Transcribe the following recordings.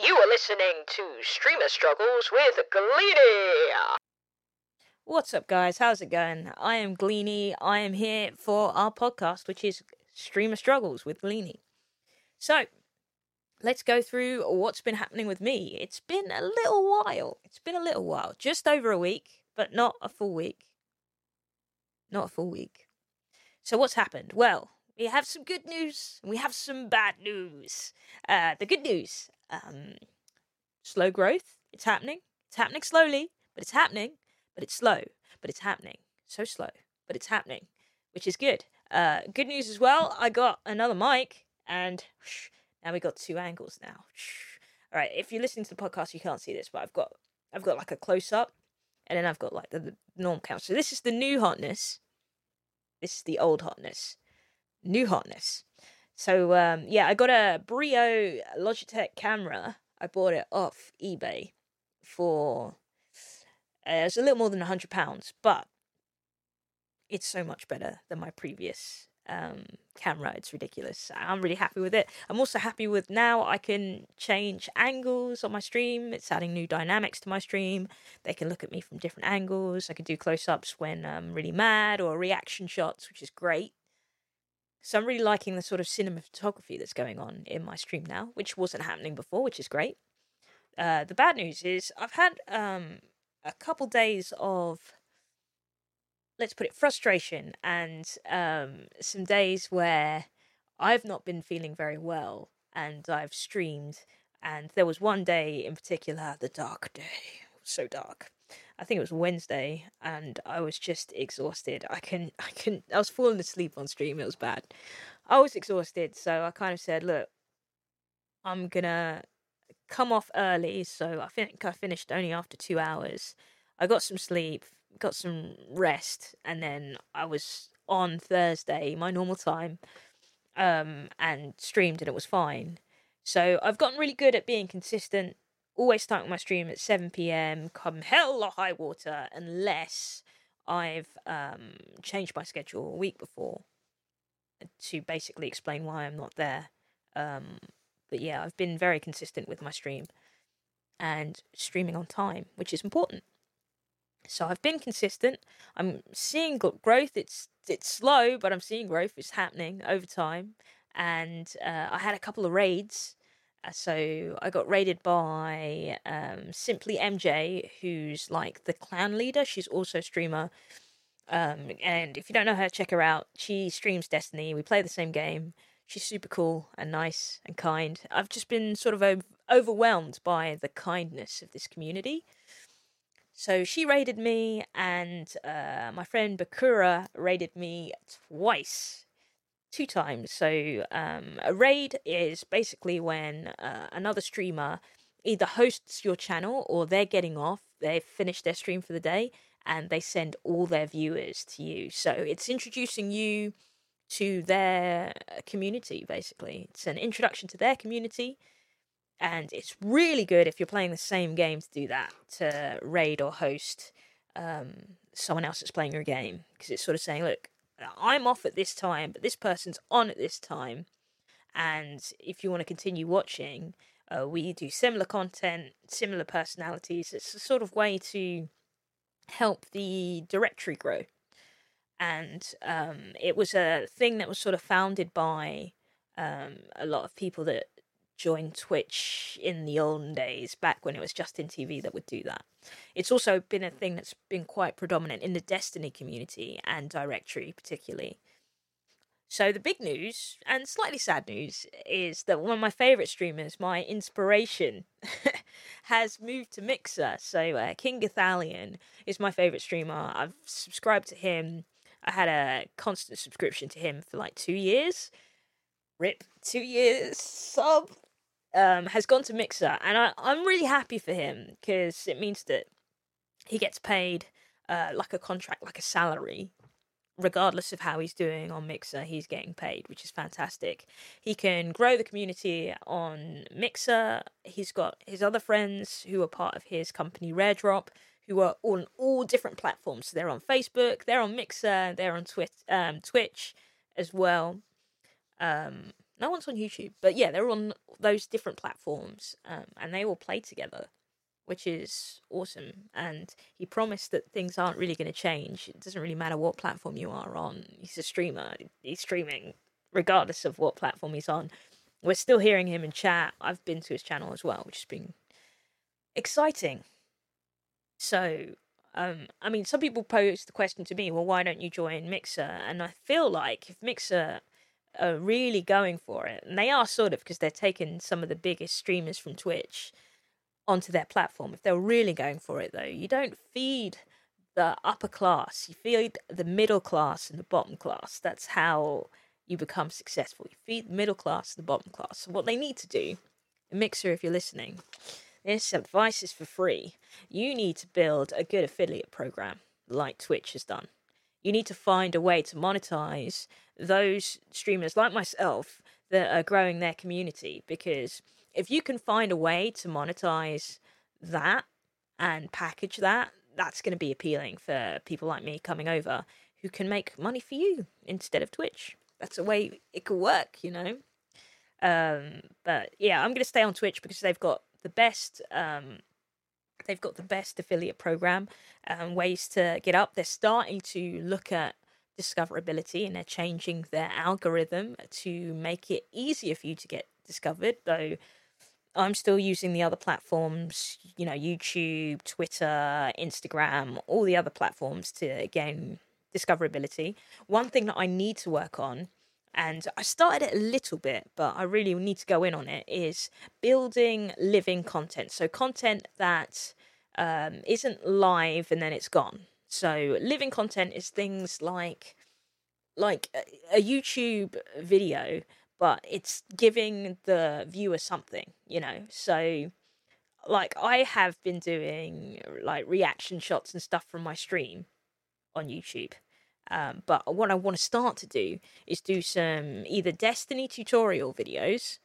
You are listening to Streamer Struggles with Gleany. What's up, guys? How's it going? I am Gleany. I am here for our podcast, which is Streamer Struggles with Gleany. So, let's go through what's been happening with me. It's been a little while. Just over a week, but not a full week. So, what's happened? Well, we have some good news. We have some bad news. The good news, slow growth. It's happening. It's happening slowly, but it's happening. But it's slow, but it's happening. So slow, but it's happening, which is good. Good news as well. I got another mic, and now we got two angles now. All right, if you're listening to the podcast, you can't see this, but I've got like a close up, and then I've got like the normal count. So this is the new hotness. This is the old hotness. New hotness. So yeah, I got a Brio Logitech camera. I bought it off eBay for. It's a little more than £100, but it's so much better than my previous camera. It's ridiculous. I'm really happy with it. I'm also happy with now I can change angles on my stream. It's adding new dynamics to my stream. They can look at me from different angles. I can do close-ups when I'm really mad or reaction shots, which is great. So I'm really liking the sort of cinematography that's going on in my stream now, which wasn't happening before, which is great. The bad news is I've had... a couple days of, let's put it, frustration and some days where I've not been feeling very well and I've streamed, and there was one day in particular, the dark day, it was so dark. I think it was Wednesday, and I was just exhausted. I was falling asleep on stream. It was bad. I was exhausted, so I kind of said, look, I'm gonna come off early. So I think I finished only after 2 hours. I got some sleep, got some rest, and then I was on Thursday, my normal time, and streamed, and it was fine. So I've gotten really good at being consistent, always starting my stream at 7 p.m, come hell or high water, unless I've changed my schedule a week before to basically explain why I'm not there. But yeah, I've been very consistent with my stream and streaming on time, which is important. So I've been consistent. I'm seeing growth. It's slow, but I'm seeing growth. It's happening over time. And I had a couple of raids. So I got raided by Simply MJ, who's like the clan leader. She's also a streamer. And if you don't know her, check her out. She streams Destiny. We play the same game. She's super cool and nice and kind. I've just been sort of overwhelmed by the kindness of this community. So she raided me, and my friend Bakura raided me twice. 2 times. So a raid is basically when another streamer either hosts your channel or they're getting off. They've finished their stream for the day and they send all their viewers to you. So it's introducing you to their community, basically. It's an introduction to their community, and it's really good if you're playing the same game to do that, to raid or host someone else that's playing your game, because it's sort of saying, look, I'm off at this time, but this person's on at this time, and if you want to continue watching, we do similar content, similar personalities. It's a sort of way to help the directory grow. And it was a thing that was sort of founded by a lot of people that joined Twitch in the olden days, back when it was Justin TV that would do that. It's also been a thing that's been quite predominant in the Destiny community and directory particularly. So the big news, and slightly sad news, is that one of my favourite streamers, my inspiration, has moved to Mixer. So King Githalian is my favourite streamer. I've subscribed to him. I had a constant subscription to him for like 2 years. Rip, 2 years sub. Has gone to Mixer, and I'm really happy for him, because it means that he gets paid like a contract, like a salary. Regardless of how he's doing on Mixer, he's getting paid, which is fantastic. He can grow the community on Mixer. He's got his other friends who are part of his company, Rare Drop, who are on all different platforms. So they're on Facebook, they're on Mixer, they're on Twitch as well. No one's on YouTube, but yeah, they're on those different platforms, and they all play together, which is awesome. And he promised that things aren't really going to change. It doesn't really matter what platform you are on. He's a streamer. He's streaming regardless of what platform he's on. We're still hearing him in chat. I've been to his channel as well, which has been exciting. So, I mean, some people pose the question to me, well, why don't you join Mixer? And I feel like if Mixer are really going for it, and they are sort of, because they're taking some of the biggest streamers from Twitch onto their platform. If they're really going for it, though, you don't feed the upper class. You feed the middle class and the bottom class. That's how you become successful. You feed the middle class and the bottom class. So what they need to do, Mixer, if you're listening, this advice is for free. You need to build a good affiliate program like Twitch has done. You need to find a way to monetize those streamers like myself that are growing their community, because if you can find a way to monetize that and package that, that's going to be appealing for people like me coming over who can make money for you instead of Twitch. That's a way it could work, you know? But yeah, I'm going to stay on Twitch because they've got the best affiliate program and ways to get up. They're starting to look at discoverability and they're changing their algorithm to make it easier for you to get discovered, though I'm still using the other platforms, you know, YouTube, Twitter, Instagram, all the other platforms to gain discoverability. One thing that I need to work on, and I started it a little bit, but I really need to go in on it, is building living content. So content that isn't live and then it's gone. So living content is things like a YouTube video, but it's giving the viewer something, you know? So, like, I have been doing, like, reaction shots and stuff from my stream on YouTube. But what I want to start to do is do some either Destiny tutorial videos.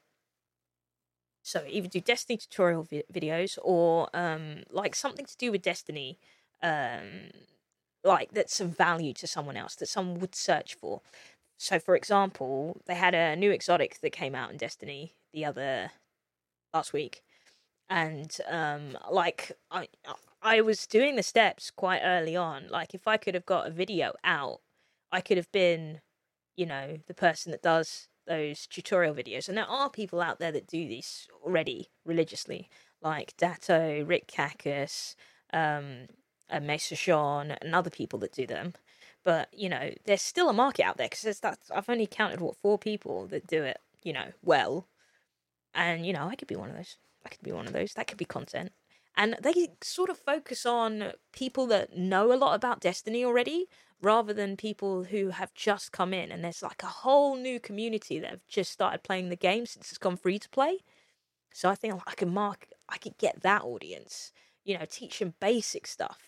So either do Destiny tutorial videos or, like, something to do with Destiny, like, that's of value to someone else that someone would search for. So, for example, they had a new exotic that came out in Destiny last week. And, I was doing the steps quite early on. Like, if I could have got a video out, I could have been, you know, the person that does those tutorial videos. And there are people out there that do these already religiously, like Datto, Rick Kakus, Mesa Sean, and other people that do them. But, you know, there's still a market out there because I've only counted, 4 people that do it, you know, well. And, you know, I could be one of those. That could be content. And they sort of focus on people that know a lot about Destiny already rather than people who have just come in. And there's like a whole new community that have just started playing the game since it's gone free to play. So I think I could get that audience, you know, teach them basic stuff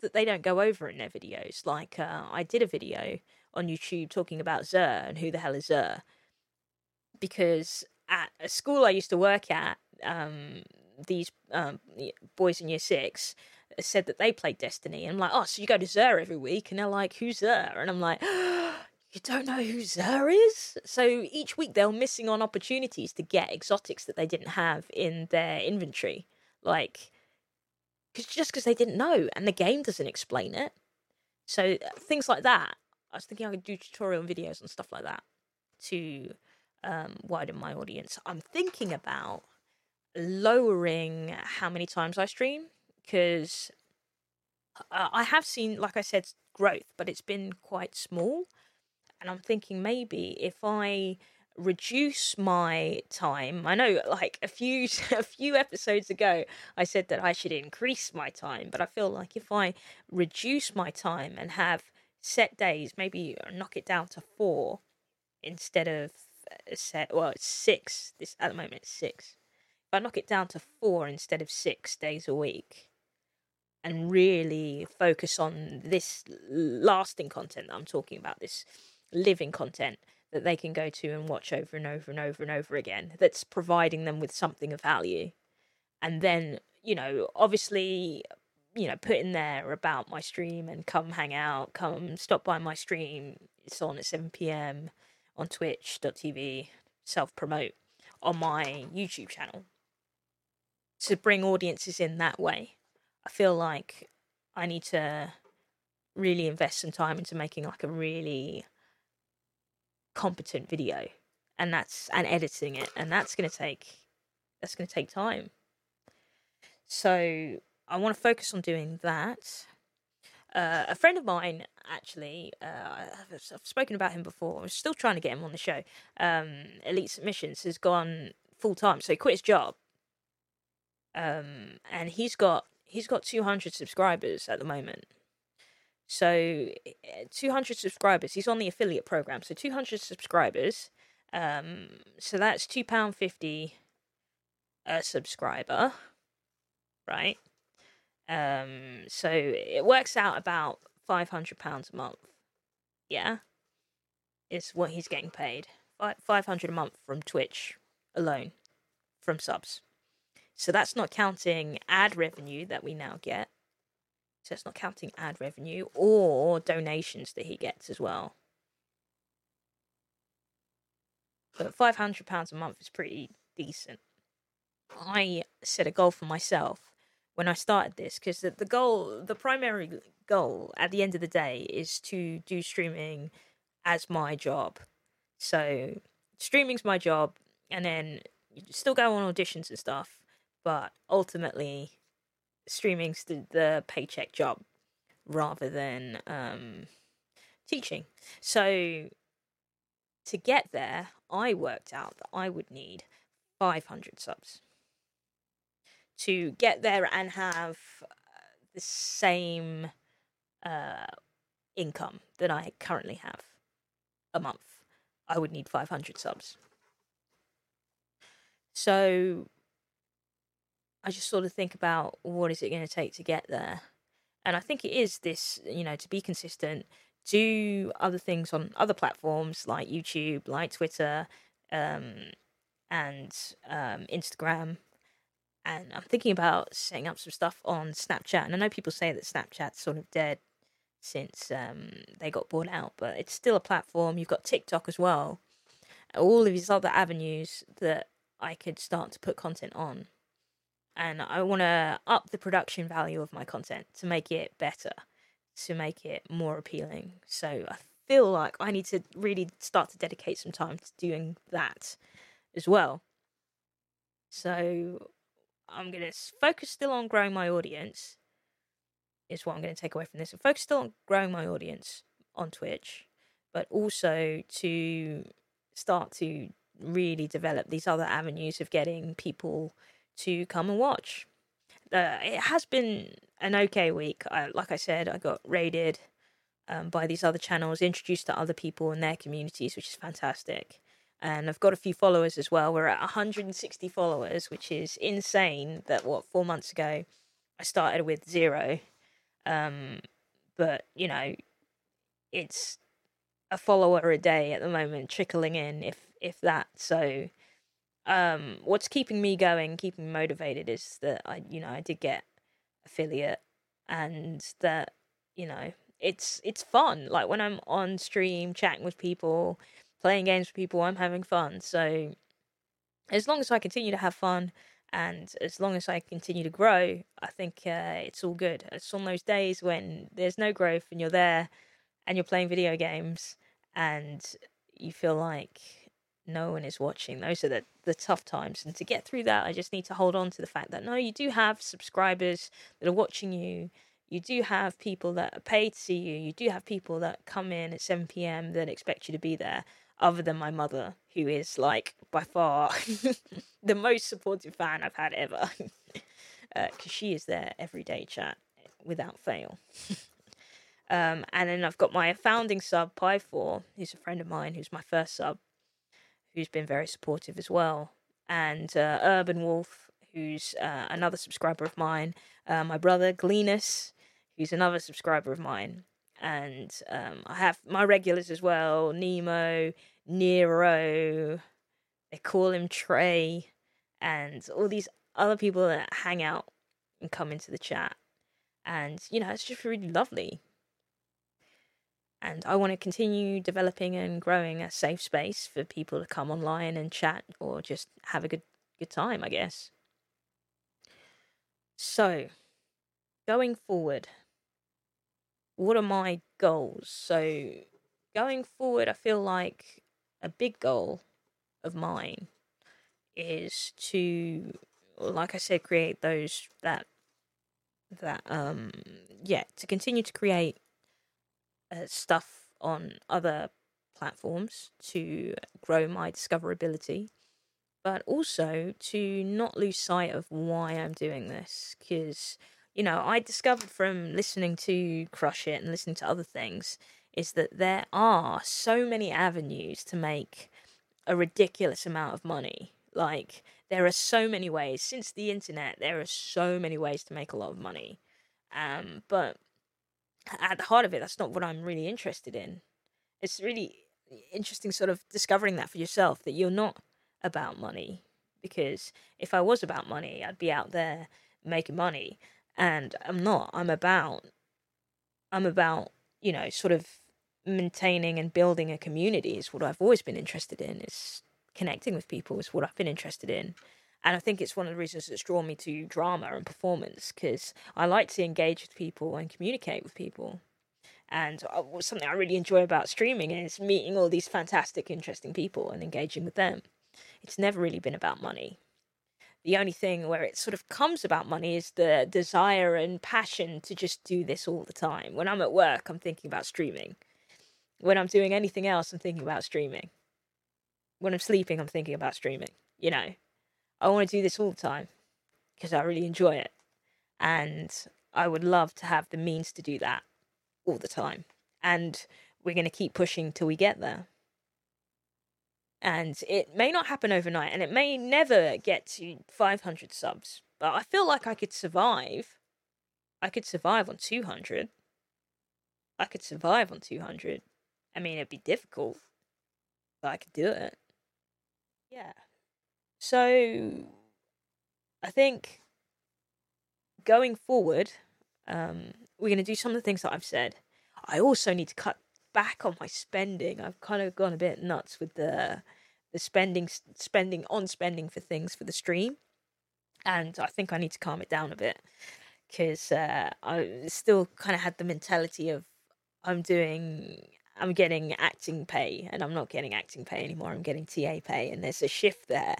that they don't go over in their videos. Like, I did a video on YouTube talking about Xur and who the hell is Xur, because at a school I used to work at, these boys in year 6 said that they played Destiny, and I'm like, oh, so you go to Xur every week? And they're like, who's Xur? And I'm like, oh, you don't know who Xur is? So each week they're missing on opportunities to get exotics that they didn't have in their inventory, like, just because they didn't know, and the game doesn't explain it. So things like that, I was thinking I could do tutorial videos and stuff like that to widen my audience. I'm thinking about lowering how many times I stream, because I have seen, like I said, growth, but it's been quite small. And I'm thinking maybe if I reduce my time. I know, like, a few episodes ago I said that I should increase my time, but I feel like if I reduce my time and have set days, maybe knock it down to 4 instead of it's 6. This at the moment it's 6. If I knock it down to 4 instead of 6 days a week and really focus on this lasting content that I'm talking about, this living content that they can go to and watch over and over and over and over again, that's providing them with something of value. And then, you know, obviously, you know, put in there about my stream and come hang out, come stop by my stream. It's on at 7 p.m. on twitch.tv self-promote on my YouTube channel to bring audiences in that way. I feel like I need to really invest some time into making like a really competent video, and that's editing it, and that's going to take time. So I want to focus on doing that. A friend of mine, actually, I've spoken about him before. I'm still trying to get him on the show. Elite Submissions has gone full time, so he quit his job. And he's got 200 subscribers at the moment. So 200 subscribers. He's on the affiliate program, so 200 subscribers. So that's £2.50 a subscriber, right? So it works out about £500 a month. Yeah, is what he's getting paid. £500 a month from Twitch alone, from subs. So that's not counting ad revenue that we now get. So it's not counting ad revenue or donations that he gets as well. But £500 a month is pretty decent. I set a goal for myself when I started this, because the goal, the primary goal at the end of the day, is to do streaming as my job. So streaming's my job, and then you still go on auditions and stuff, but ultimately streaming's the paycheck job rather than teaching. So to get there, I worked out that I would need 500 subs to get there and have the same income that I currently have a month. I would need 500 subs. So I just sort of think about, what is it going to take to get there? And I think it is this, you know, to be consistent, do other things on other platforms like YouTube, like Twitter, and Instagram. And I'm thinking about setting up some stuff on Snapchat. And I know people say that Snapchat's sort of dead since they got bought out, but it's still a platform. You've got TikTok as well. All of these other avenues that I could start to put content on. And I want to up the production value of my content to make it better, to make it more appealing. So I feel like I need to really start to dedicate some time to doing that as well. So I'm going to focus still on growing my audience, is what I'm going to take away from this. And focus still on growing my audience on Twitch, but also to start to really develop these other avenues of getting people to come and watch. It has been an okay week. Like I said, I got raided by these other channels, introduced to other people in their communities, which is fantastic. And I've got a few followers as well. We're at 160 followers, which is insane that, what, 4 months ago I started with 0. But, you know, it's a follower a day at the moment trickling in, if that. So what's keeping me going, keeping me motivated, is that, I did get affiliate, and that, it's fun. Like, when I'm on stream chatting with people, playing games with people, I'm having fun. So as long as I continue to have fun, and as long as I continue to grow, I think it's all good. It's on those days when there's no growth and you're there and you're playing video games and you feel like no one is watching. Those are the tough times. And to get through that, I just need to hold on to the fact that, no, you do have subscribers that are watching you. You do have people that are paid to see you. You do have people that come in at 7 p.m. that expect you to be there, other than my mother, who is, like, by far the most supportive fan I've had ever, because she is there every day chat without fail. And then I've got my founding sub, Pi4, who's a friend of mine, who's my first sub, who's been very supportive as well, and Urban Wolf, who's another subscriber of mine, my brother Glenis, who's another subscriber of mine. And I have my regulars as well, Nemo, Nero, they call him Trey, and all these other people that hang out and come into the chat. And, it's just really lovely. And I want to continue developing and growing a safe space for people to come online and chat or just have a good time, I guess. So, going forward, what are my goals? So, going forward, I feel like a big goal of mine is to, like I said, create those, to continue to create stuff on other platforms to grow my discoverability, but also to not lose sight of why I'm doing this, because, you know, I discovered from listening to Crush It and listening to other things is that there are so many avenues to make a ridiculous amount of money. Like, there are so many ways. Since the internet, there are so many ways to make a lot of money, but at the heart of it, that's not what I'm really interested in. It's really interesting sort of discovering that for yourself, that you're not about money. Because if I was about money, I'd be out there making money. And I'm not. I'm about, you know, sort of maintaining and building a community is what I've always been interested in. It's connecting with people is what I've been interested in. And I think it's one of the reasons that's drawn me to drama and performance, because I like to engage with people and communicate with people. And something I really enjoy about streaming is meeting all these fantastic, interesting people and engaging with them. It's never really been about money. The only thing where it sort of comes about money is the desire and passion to just do this all the time. When I'm at work, I'm thinking about streaming. When I'm doing anything else, I'm thinking about streaming. When I'm sleeping, I'm thinking about streaming, you know. I want to do this all the time because I really enjoy it, and I would love to have the means to do that all the time, and we're going to keep pushing till we get there. And it may not happen overnight, and it may never get to 500 subs, but I feel like I could survive. I could survive on 200. I could survive on 200. I mean, it'd be difficult, but I could do it. Yeah. So, I think going forward, we're going to do some of the things that I've said. I also need to cut back on my spending. I've kind of gone a bit nuts with the spending for things for the stream. And I think I need to calm it down a bit, because I still kind of had the mentality of I'm getting acting pay, and I'm not getting acting pay anymore. I'm getting TA pay, and there's a shift there.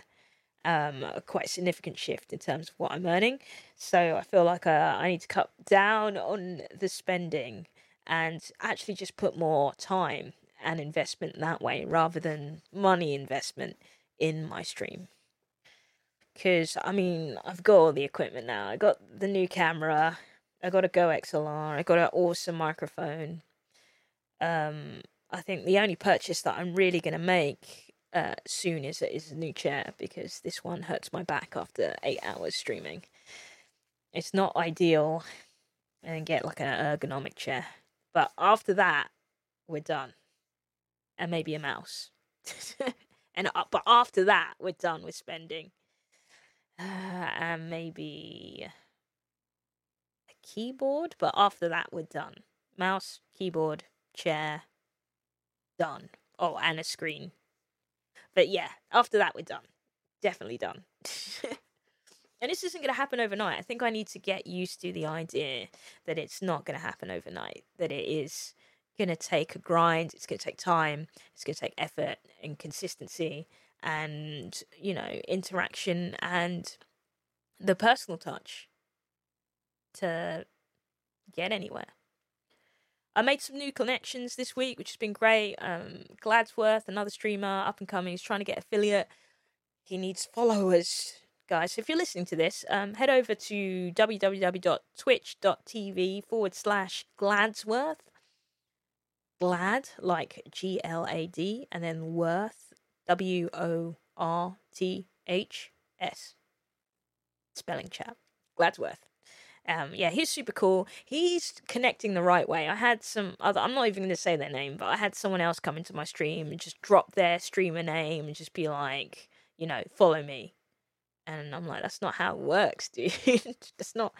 A quite significant shift in terms of what I'm earning. So I feel like I need to cut down on the spending and actually just put more time and investment that way rather than money investment in my stream. Because, I mean, I've got all the equipment now. I got the new camera. I got a Go XLR. I got an awesome microphone. I think the only purchase that I'm really going to make soon is a new chair, because this one hurts my back after 8 hours streaming. It's not ideal, and get like an ergonomic chair. But after that, we're done, and maybe a mouse. But after that, we're done with spending, and maybe a keyboard. But after that, we're done. Mouse, keyboard, chair, done. Oh, and a screen. But yeah, after that, we're done. Definitely done. And this isn't going to happen overnight. I think I need to get used to the idea that it's not going to happen overnight, that it is going to take a grind, it's going to take time, it's going to take effort and consistency and, you know, interaction and the personal touch to get anywhere. I made some new connections this week, which has been great. Gladsworth, another streamer, up and coming, he's trying to get affiliate. He needs followers, guys. So if you're listening to this, head over to twitch.tv/Gladsworth. Glad, like GLAD, and then Worth, WORTHS. Spelling chat. Gladsworth. Yeah, he's super cool. He's connecting the right way. I had some other... I'm not even going to say their name, but I had someone else come into my stream and just drop their streamer name and just be like, you know, follow me. And I'm like, that's not how it works, dude. That's not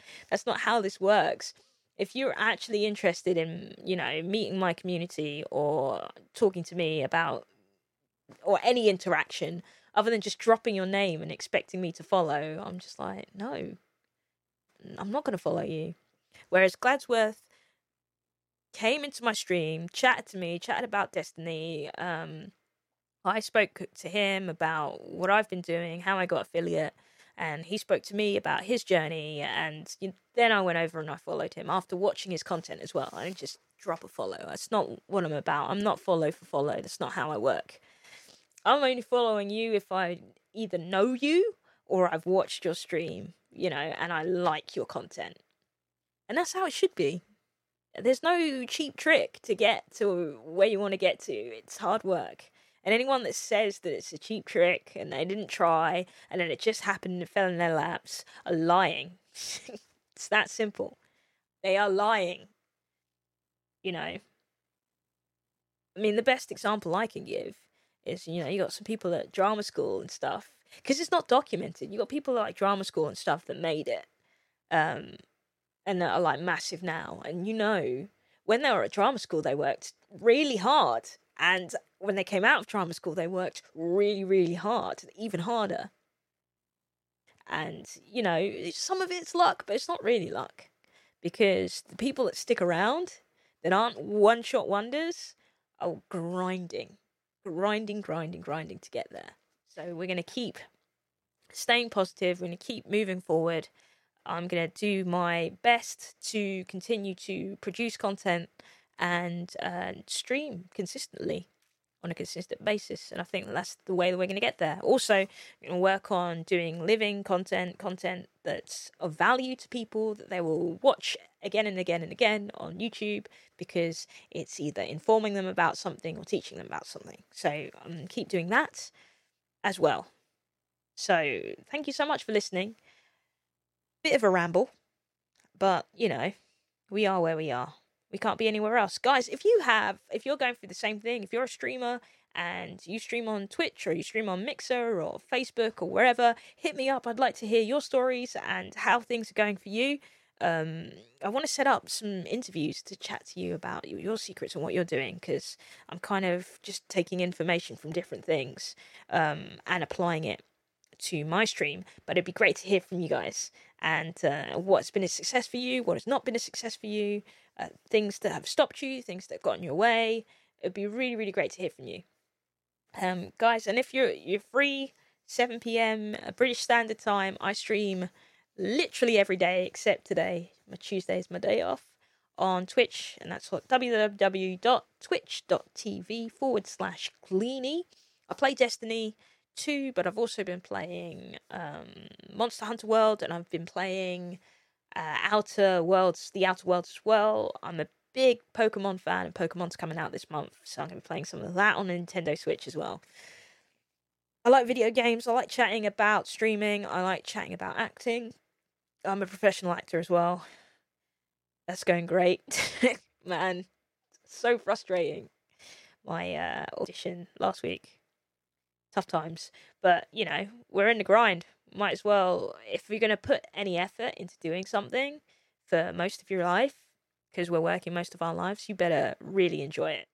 how this works. if you're actually interested in, you know, meeting my community or talking to me about, or any interaction other than just dropping your name and expecting me to follow, I'm just like, no, I'm not going to follow you. Whereas Gladsworth came into my stream, chatted to me, chatted about Destiny. I spoke to him about what I've been doing, how I got affiliate, and he spoke to me about his journey. And then I went over and I followed him after watching his content as well. I didn't just drop a follow. That's not what I'm about. I'm not follow for follow. That's not how I work. I'm only following you if I either know you or I've watched your stream, you know, and I like your content. And that's how it should be. There's no cheap trick to get to where you want to get to. It's hard work. And anyone that says that it's a cheap trick and they didn't try and then it just happened and it fell in their laps are lying. It's that simple. They are lying. You know, I mean, the best example I can give is, you know, you got some people at drama school and stuff, because it's not documented. You got people like drama school and stuff that made it and that are like massive now. And, you know, when they were at drama school, they worked really hard. And when they came out of drama school, they worked really, really hard, even harder. And, you know, some of it's luck, but it's not really luck, because the people that stick around that aren't one-shot wonders are grinding to get there. So we're going to keep staying positive. We're going to keep moving forward. I'm going to do my best to continue to produce content and stream consistently on a consistent basis. And I think that's the way that we're going to get there. Also, I'm going to work on doing living content that's of value to people, that they will watch again and again and again on YouTube, because it's either informing them about something or teaching them about something. So keep doing that as well. So thank you so much for listening. Bit of a ramble, but, you know, we are where we are. We can't be anywhere else. Guys, if you're going through the same thing, if you're a streamer and you stream on Twitch or you stream on Mixer or Facebook or wherever, hit me up. I'd like to hear your stories and how things are going for you. I want to set up some interviews to chat to you about your secrets and what you're doing, because I'm kind of just taking information from different things and applying it to my stream. But it'd be great to hear from you guys and what's been a success for you, what has not been a success for you, things that have stopped you, things that have gotten your way. It'd be really, really great to hear from you, guys. And if you're free, 7 p.m. British Standard Time, I stream literally every day except today. My Tuesday is my day off on Twitch, and that's what twitch.tv/Gleany. I play Destiny 2, but I've also been playing Monster Hunter World, and I've been playing the Outer Worlds as well. I'm a big Pokemon fan, and Pokemon's coming out this month, so I'm going to be playing some of that on Nintendo Switch as well. I like video games, I like chatting about streaming, I like chatting about acting. I'm a professional actor as well. That's going great. Man, so frustrating. My audition last week, tough times, but, you know, we're in the grind. Might as well, if you're going to put any effort into doing something for most of your life, because we're working most of our lives, you better really enjoy it.